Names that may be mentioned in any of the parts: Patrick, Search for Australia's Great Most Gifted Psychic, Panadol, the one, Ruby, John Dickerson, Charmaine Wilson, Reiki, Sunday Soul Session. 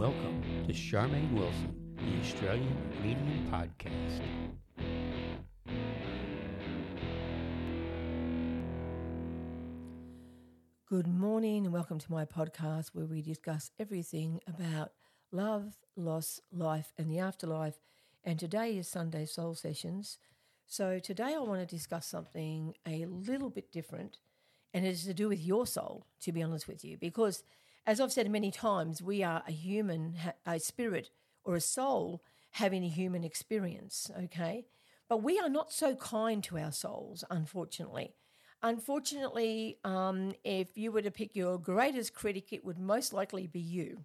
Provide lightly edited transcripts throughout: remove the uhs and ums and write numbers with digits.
Welcome to Charmaine Wilson, the Australian Medium Podcast. Good morning and welcome to my podcast where we discuss everything about love, loss, life and the afterlife. And today is Sunday Soul Sessions. So today I want to discuss something a little bit different, and it is to do with your soul, to be honest with you, because as I've said many times, we are a human, a spirit or a soul having a human experience, okay? But we are not so kind to our souls, unfortunately. Unfortunately, if you were to pick your greatest critic, it would most likely be you,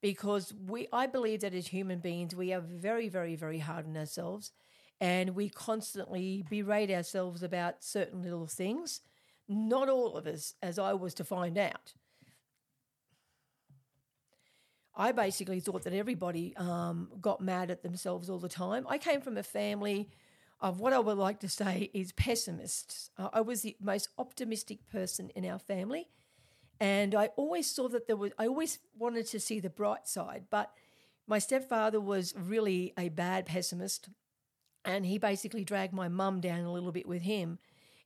because I believe that as human beings, we are very, very, very hard on ourselves, and we constantly berate ourselves about certain little things. Not all of us, as I was to find out. I basically thought that everybody got mad at themselves all the time. I came from a family of what I would like to say is pessimists. I was the most optimistic person in our family, and I always saw that I always wanted to see the bright side, but my stepfather was really a bad pessimist, and he basically dragged my mum down a little bit with him.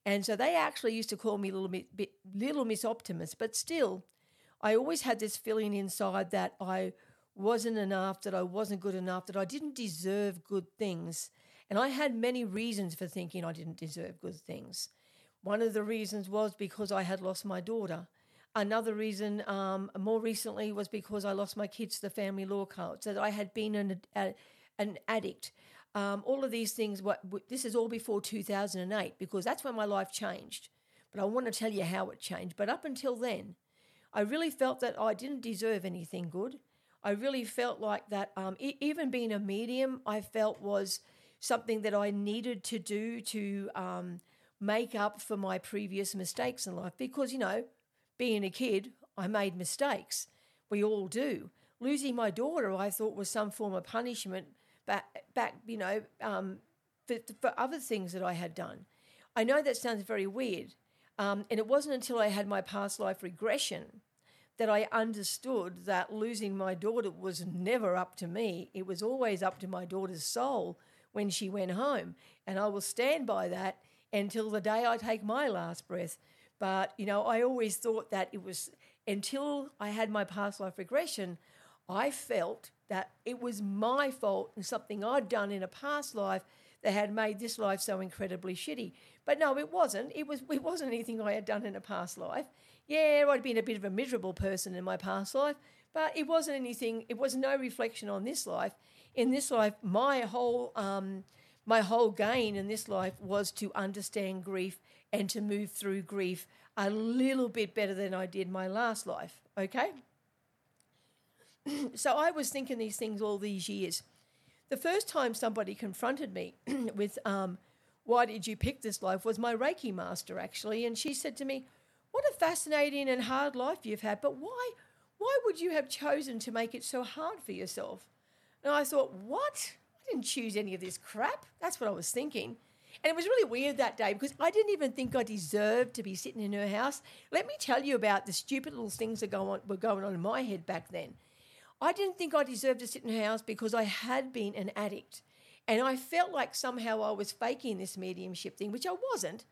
And so they actually used to call me Little Miss Optimist, but still I always had this feeling inside that I wasn't enough, that I wasn't good enough, that I didn't deserve good things. And I had many reasons for thinking I didn't deserve good things. One of the reasons was because I had lost my daughter. Another reason more recently was because I lost my kids to the family law court, so that I had been an addict. All of these things, this is all before 2008, because that's when my life changed. But I want to tell you how it changed. But up until then, I really felt that I didn't deserve anything good. I really felt like that even being a medium, I felt was something that I needed to do to make up for my previous mistakes in life, because, you know, being a kid, I made mistakes. We all do. Losing my daughter, I thought, was some form of punishment back you know, for other things that I had done. I know that sounds very weird. And it wasn't until I had my past life regression that I understood that losing my daughter was never up to me. It was always up to my daughter's soul when she went home. And I will stand by that until the day I take my last breath. But, you know, I always thought that it was until I had my past life regression, I felt that it was my fault and something I'd done in a past life that had made this life so incredibly shitty. But no, it wasn't. It wasn't anything I had done in a past life. Yeah, I'd been a bit of a miserable person in my past life, but it wasn't anything. It was no reflection on this life. In this life, my whole gain in this life was to understand grief and to move through grief a little bit better than I did my last life, okay? So I was thinking these things all these years. The first time somebody confronted me with why did you pick this life was my Reiki master, actually, and she said to me, what a fascinating and hard life you've had, but why would you have chosen to make it so hard for yourself? And I thought, what? I didn't choose any of this crap. That's what I was thinking. And it was really weird that day because I didn't even think I deserved to be sitting in her house. Let me tell you about the stupid little things that were going on in my head back then. I didn't think I deserved to sit in her house because I had been an addict, and I felt like somehow I was faking this mediumship thing, which I wasn't.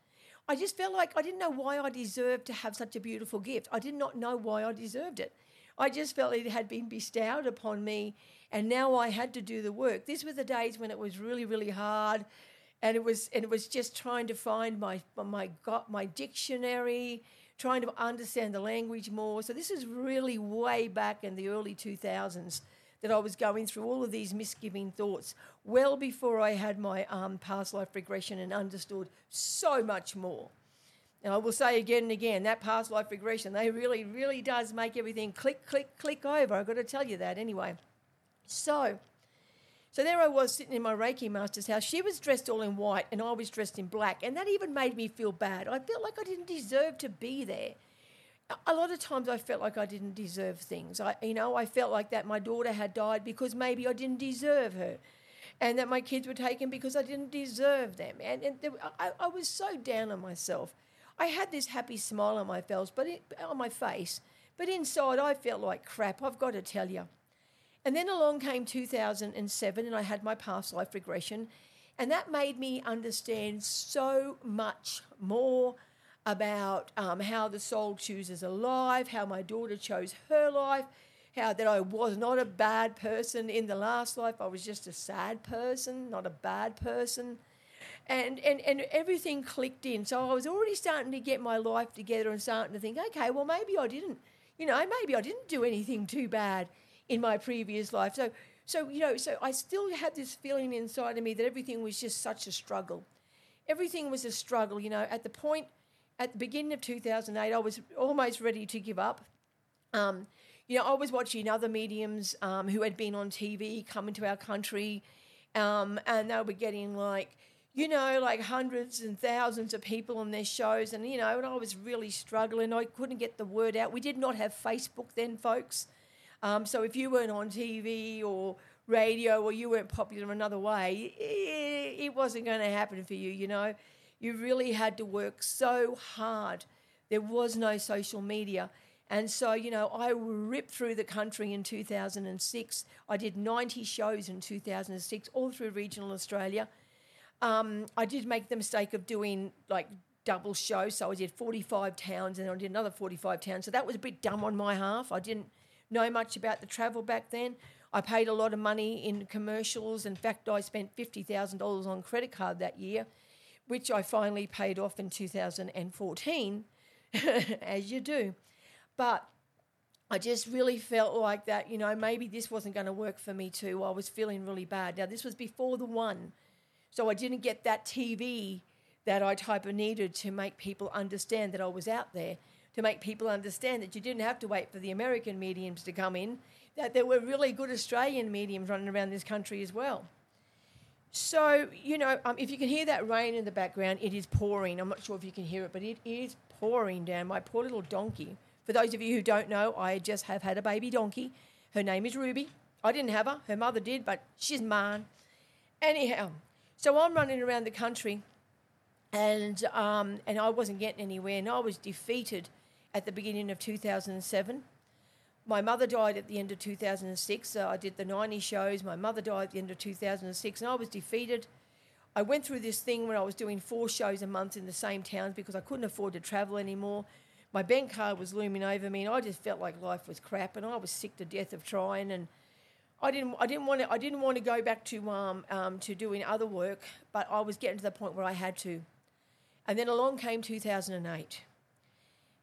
I just felt like I didn't know why I deserved to have such a beautiful gift. I did not know why I deserved it. I just felt it had been bestowed upon me, and now I had to do the work. These were the days when it was really, really hard, and it was just trying to find my dictionary, trying to understand the language more. So this is really way back in the early 2000s that I was going through all of these misgiving thoughts well before I had my past life regression and understood so much more. And I will say again and again, that past life regression, they really, really does make everything click, click, click over. I've got to tell you that anyway. So there I was sitting in my Reiki master's house. She was dressed all in white and I was dressed in black, and that even made me feel bad. I felt like I didn't deserve to be there. A lot of times I felt like I didn't deserve things. I felt like that my daughter had died because maybe I didn't deserve her, and that my kids were taken because I didn't deserve them. And I was so down on myself. I had this happy smile on my face, but inside I felt like crap, I've got to tell you. And then along came 2007 and I had my past life regression, and that made me understand so much more about how the soul chooses a life, how my daughter chose her life, how that I was not a bad person in the last life. I was just a sad person, not a bad person. And everything clicked in. So I was already starting to get my life together and starting to think, okay, well, maybe I didn't. You know, maybe I didn't do anything too bad in my previous life. So I still had this feeling inside of me that everything was just such a struggle. Everything was a struggle, you know. At the beginning of 2008, I was almost ready to give up. I was watching other mediums who had been on TV come into our country, and they were getting like hundreds and thousands of people on their shows, and I was really struggling. I couldn't get the word out. We did not have Facebook then, folks. So if you weren't on TV or radio or you weren't popular another way, it wasn't going to happen for you, you know. You really had to work so hard. There was no social media. And so, I ripped through the country in 2006. I did 90 shows in 2006, all through regional Australia. I did make the mistake of doing like double shows. So I did 45 towns and then I did another 45 towns. So that was a bit dumb on my half. I didn't know much about the travel back then. I paid a lot of money in commercials. In fact, I spent $50,000 on credit card that year, which I finally paid off in 2014, as you do. But I just really felt like that, maybe this wasn't going to work for me too. I was feeling really bad. Now, this was before The One, so I didn't get that TV that I type of needed to make people understand that I was out there, to make people understand that you didn't have to wait for the American mediums to come in, that there were really good Australian mediums running around this country as well. So, if you can hear that rain in the background, it is pouring. I'm not sure if you can hear it, but it is pouring down. My poor little donkey. For those of you who don't know, I just have had a baby donkey. Her name is Ruby. I didn't have her. Her mother did, but she's mine. Anyhow, so I'm running around the country and I wasn't getting anywhere, and I was defeated at the beginning of 2007. My mother died at the end of 2006, so I did the 90 shows. My mother died at the end of 2006, and I was defeated. I went through this thing where I was doing 4 shows a month in the same towns because I couldn't afford to travel anymore. My bank card was looming over me, and I just felt like life was crap, and I was sick to death of trying. And I didn't want to go back to doing other work, but I was getting to the point where I had to. And then along came 2008.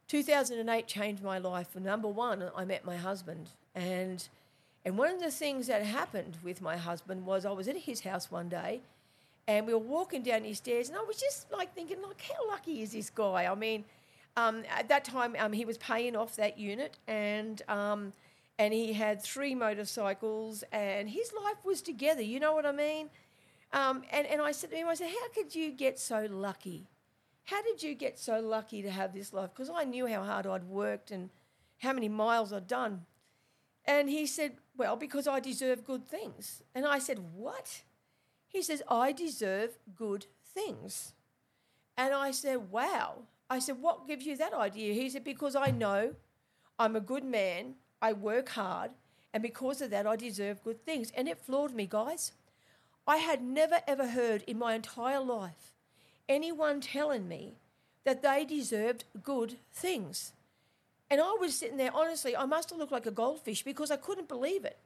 2008 changed my life. For number one, I met my husband, and one of the things that happened with my husband was I was at his house one day, and we were walking down his stairs, and I was just like thinking, like, how lucky is this guy? I mean, at that time he was paying off that unit, and he had 3 motorcycles, and his life was together. You know what I mean? And I said to him, I said, how could you get so lucky? How did you get so lucky to have this life? Because I knew how hard I'd worked and how many miles I'd done. And he said, well, because I deserve good things. And I said, what? He says, I deserve good things. And I said, wow. I said, what gives you that idea? He said, because I know I'm a good man, I work hard, and because of that I deserve good things. And it floored me, guys. I had never, ever heard in my entire life anyone telling me that they deserved good things. And I was sitting there, honestly, I must have looked like a goldfish because I couldn't believe it.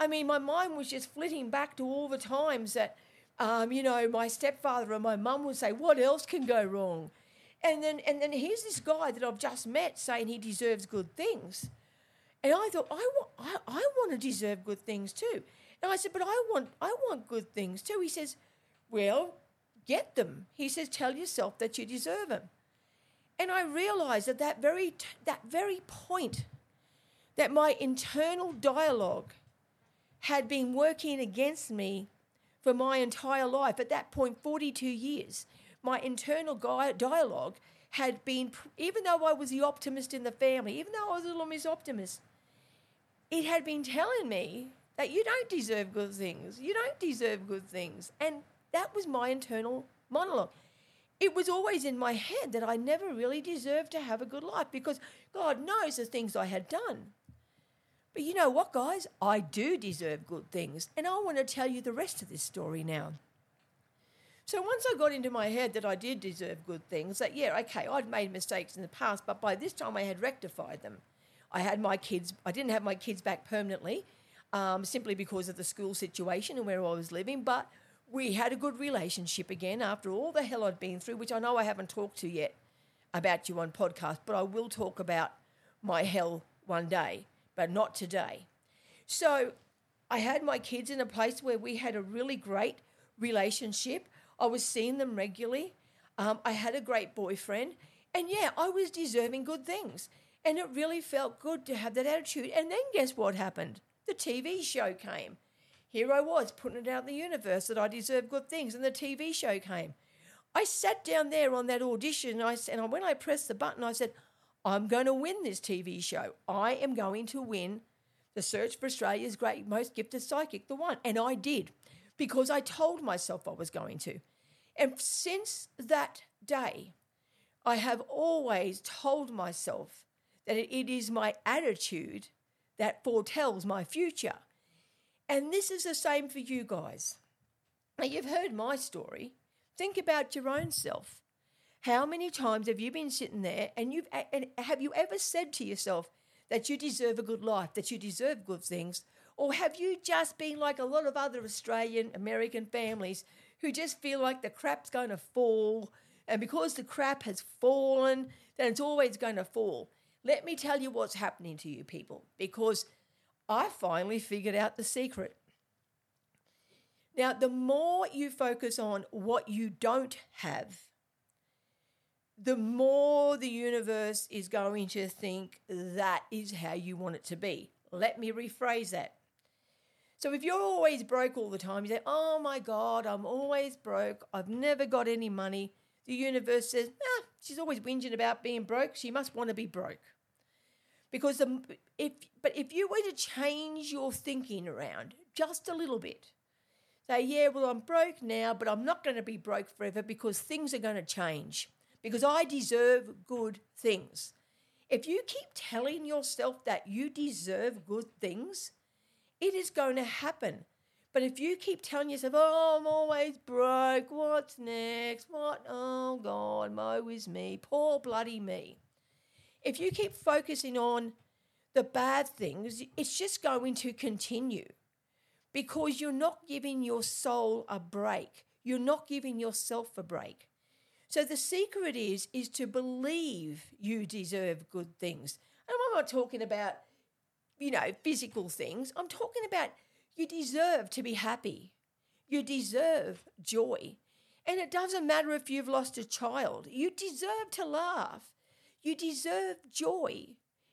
I mean, my mind was just flitting back to all the times that, my stepfather and my mum would say, what else can go wrong? And then here's this guy that I've just met saying he deserves good things. And I thought, I want to deserve good things too. And I said, but I want good things too. He says, well, get them. He says, tell yourself that you deserve them. And I realised at that very point that my internal dialogue had been working against me for my entire life. At that point, 42 years, my internal dialogue had been, even though I was the optimist in the family, even though I was a little Miss Optimist, it had been telling me that you don't deserve good things. You don't deserve good things. And that was my internal monologue. It was always in my head that I never really deserved to have a good life because God knows the things I had done. But you know what, guys? I do deserve good things, and I want to tell you the rest of this story now. So once I got into my head that I did deserve good things, that, yeah, okay, I'd made mistakes in the past, but by this time I had rectified them. I didn't have my kids back permanently, simply because of the school situation and where I was living, but we had a good relationship again after all the hell I'd been through, which I know I haven't talked to yet about you on podcast, but I will talk about my hell one day, but not today. So I had my kids in a place where we had a really great relationship. I was seeing them regularly. I had a great boyfriend. And, yeah, I was deserving good things. And it really felt good to have that attitude. And then guess what happened? The TV show came. Here I was putting it out in the universe that I deserve good things, and the TV show came. I sat down there on that audition, and when I pressed the button, I said, I'm going to win this TV show. I am going to win the Search for Australia's Great Most Gifted Psychic, the one. And I did, because I told myself I was going to. And since that day, I have always told myself that it is my attitude that foretells my future. And this is the same for you guys. Now, you've heard my story. Think about your own self. How many times have you been sitting there and have you ever said to yourself that you deserve a good life, that you deserve good things? Or have you just been like a lot of other Australian American families who just feel like the crap's going to fall, and because the crap has fallen, then it's always going to fall? Let me tell you what's happening to you people, because I finally figured out the secret. Now, the more you focus on what you don't have, the more the universe is going to think that is how you want it to be. Let me rephrase that. So if you're always broke all the time, you say, oh, my God, I'm always broke. I've never got any money. The universe says, she's always whinging about being broke. She must want to be broke. But if you were to change your thinking around just a little bit, say, yeah, well, I'm broke now, but I'm not going to be broke forever, because things are going to change, because I deserve good things. If you keep telling yourself that you deserve good things, it is going to happen. But if you keep telling yourself, oh, I'm always broke, what's next, oh, God, woe is me, poor bloody me. If you keep focusing on the bad things, it's just going to continue, because you're not giving your soul a break. You're not giving yourself a break. So the secret is to believe you deserve good things. And I'm not talking about, physical things. I'm talking about you deserve to be happy. You deserve joy. And it doesn't matter if you've lost a child. You deserve to laugh. You deserve joy.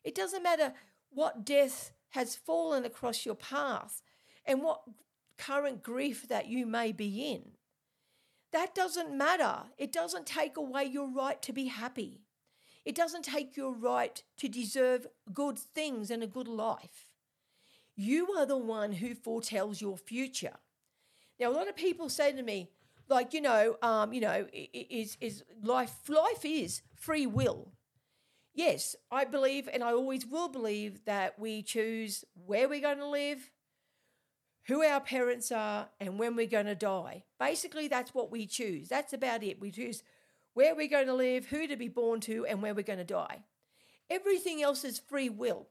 It doesn't matter what death has fallen across your path and what current grief that you may be in. That doesn't matter. It doesn't take away your right to be happy. It doesn't take your right to deserve good things and a good life. You are the one who foretells your future. Now, a lot of people say to me, like, is life is free will. Yes, I believe, and I always will believe, that we choose where we're going to live, who our parents are, and when we're going to die. Basically, that's what we choose. That's about it. We choose where we're going to live, who to be born to, and where we're going to die. Everything else is free will.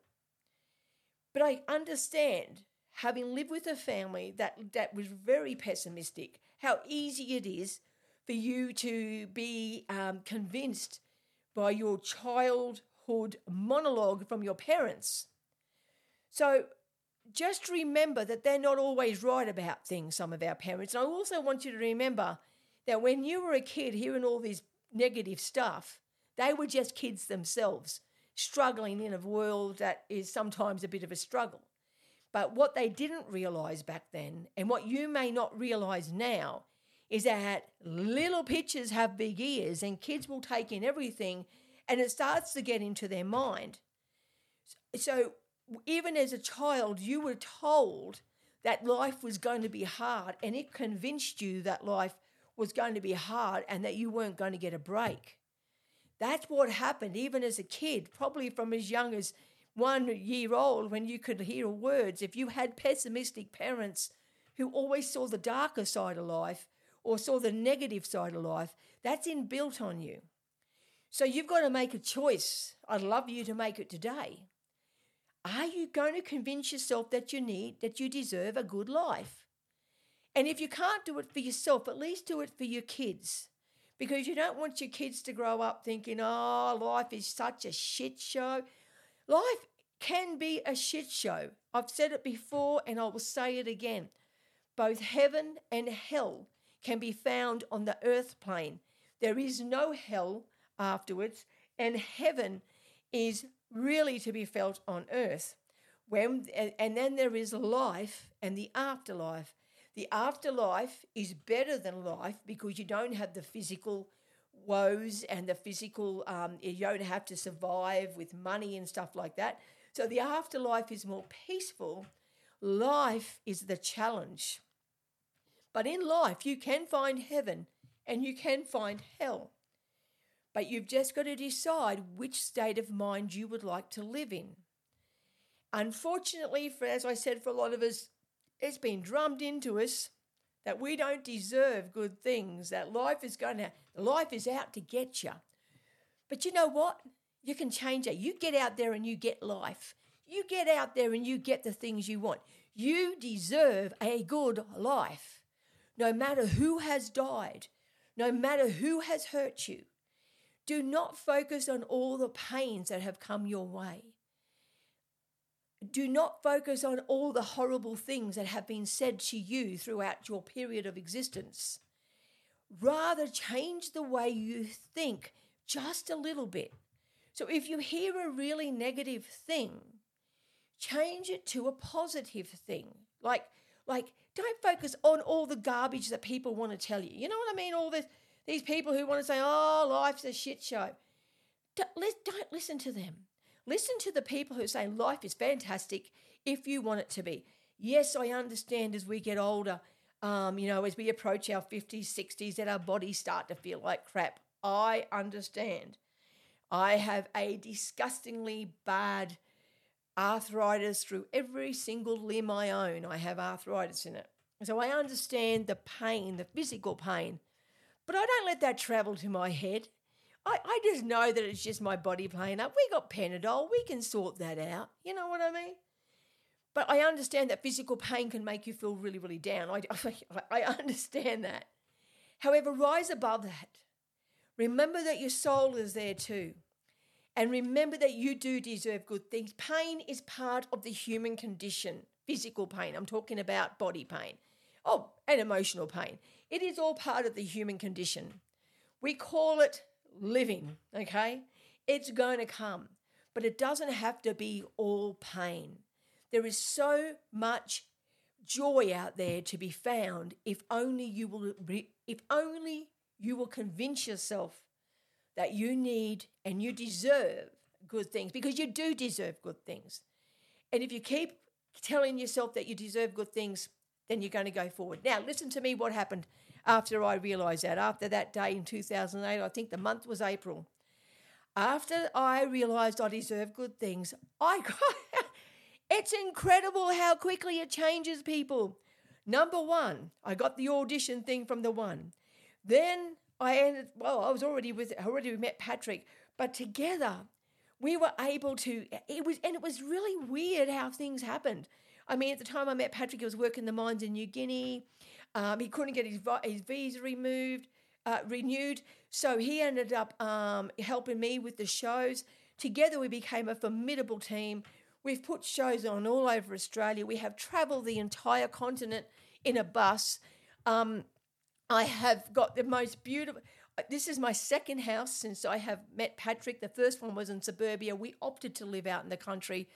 But I understand, having lived with a family that was very pessimistic, how easy it is for you to be convinced by your childhood monologue from your parents. So just remember that they're not always right about things, some of our parents. And I also want you to remember that when you were a kid hearing all this negative stuff, they were just kids themselves, struggling in a world that is sometimes a bit of a struggle. But what they didn't realise back then, and what you may not realise now, is that little pitchers have big ears, and kids will take in everything, and it starts to get into their mind. So even as a child, you were told that life was going to be hard, and it convinced you that life was going to be hard and that you weren't going to get a break. That's what happened even as a kid, probably from as young as 1 year old when you could hear words, if you had pessimistic parents who always saw the darker side of life or saw the negative side of life, that's inbuilt on you. So you've got to make a choice. I'd love you to make it today. Are you going to convince yourself that you deserve a good life? And if you can't do it for yourself, at least do it for your kids, because you don't want your kids to grow up thinking, oh, life is such a shit show. Life can be a shit show. I've said it before and I will say it again. Both heaven and hell can be found on the earth plane. There is no hell afterwards, and heaven is really to be felt on earth. And then there is life and the afterlife. The afterlife is better than life because you don't have the physical woes and the physical, you don't have to survive with money and stuff like that. So the afterlife is more peaceful. Life is the challenge. But in life, you can find heaven and you can find hell. But you've just got to decide which state of mind you would like to live in. Unfortunately, as I said, for a lot of us, it's been drummed into us that we don't deserve good things, that life is out to get you. But you know what? You can change it. You get out there and you get life. You get out there and you get the things you want. You deserve a good life, no matter who has died, no matter who has hurt you. Do not focus on all the pains that have come your way. Do not focus on all the horrible things that have been said to you throughout your period of existence. Rather, change the way you think just a little bit. So if you hear a really negative thing, change it to a positive thing. Like don't focus on all the garbage that people want to tell you. You know what I mean? All this, these people who want to say, oh, life's a shit show. Don't listen to them. Listen to the people who say life is fantastic if you want it to be. Yes, I understand as we get older, as we approach our 50s, 60s, that our bodies start to feel like crap. I understand. I have a disgustingly bad arthritis through every single limb I own. I have arthritis in it. So I understand the pain, the physical pain, but I don't let that travel to my head. I just know that it's just my body playing up. We got Panadol. We can sort that out. You know what I mean? But I understand that physical pain can make you feel really, really down. I understand that. However, rise above that. Remember that your soul is there too. And remember that you do deserve good things. Pain is part of the human condition. Physical pain. I'm talking about body pain. Oh, and emotional pain. It is all part of the human condition. We call it living, okay? It's going to come, but it doesn't have to be all pain. There is so much joy out there to be found if only you will convince yourself that you need and you deserve good things, because you do deserve good things. And if you keep telling yourself that you deserve good things, then you're going to go forward. Now, listen to me what happened. After I realised that, after that day in 2008, I think the month was April, after I realised I deserve good things, it's incredible how quickly it changes people. Number one, I got the audition thing from The One. Then I already met Patrick, but together we were able to, it was really weird how things happened. I mean, at the time I met Patrick, he was working the mines in New Guinea. He couldn't get his visa renewed. So he ended up helping me with the shows. Together we became a formidable team. We've put shows on all over Australia. We have travelled the entire continent in a bus. I have got the most beautiful... This is my second house since I have met Patrick. The first one was in suburbia. We opted to live out in the country,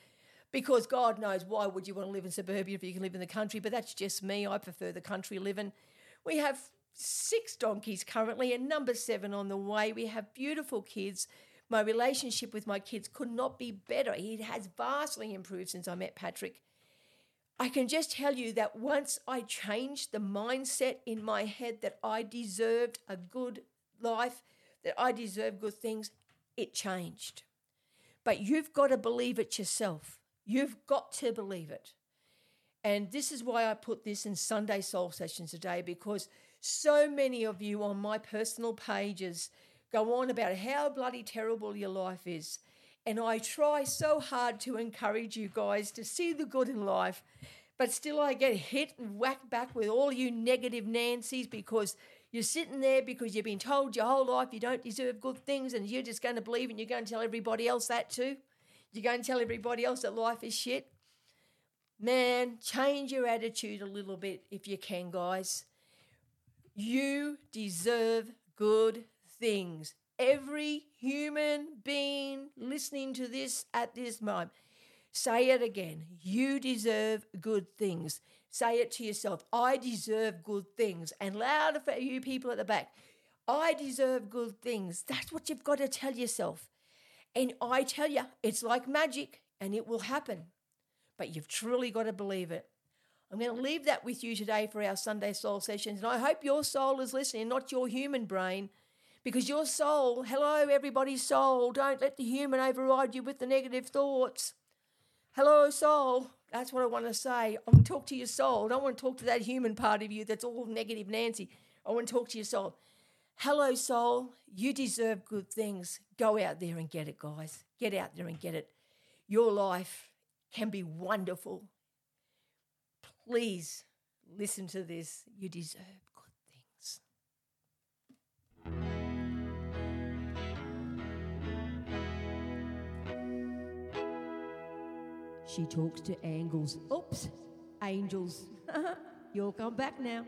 because God knows, why would you want to live in suburbia if you can live in the country? But that's just me. I prefer the country living. We have 6 donkeys currently and number 7 on the way. We have beautiful kids. My relationship with my kids could not be better. It has vastly improved since I met Patrick. I can just tell you that once I changed the mindset in my head that I deserved a good life, that I deserved good things, it changed. But you've got to believe it yourself. You've got to believe it. And this is why I put this in Sunday Soul Session today, because so many of you on my personal pages go on about how bloody terrible your life is. And I try so hard to encourage you guys to see the good in life, but still I get hit and whacked back with all you negative Nancies, because you're sitting there because you've been told your whole life you don't deserve good things, and you're just going to believe and you're going to tell everybody else that too. You're going to tell everybody else that life is shit. Man, change your attitude a little bit if you can, guys. You deserve good things. Every human being listening to this at this moment, say it again. You deserve good things. Say it to yourself. I deserve good things. And louder for you people at the back. I deserve good things. That's what you've got to tell yourself. And I tell you, it's like magic, and it will happen. But you've truly got to believe it. I'm going to leave that with you today for our Sunday Soul Sessions. And I hope your soul is listening, not your human brain. Because your soul, hello, everybody's soul, don't let the human override you with the negative thoughts. Hello, soul. That's what I want to say. I want to talk to your soul. I don't want to talk to that human part of you that's all negative Nancy. I want to talk to your soul. Hello, soul. You deserve good things. Go out there and get it, guys. Get out there and get it. Your life can be wonderful. Please listen to this. You deserve good things. She talks to angels. Oops, angels. You'll come back now.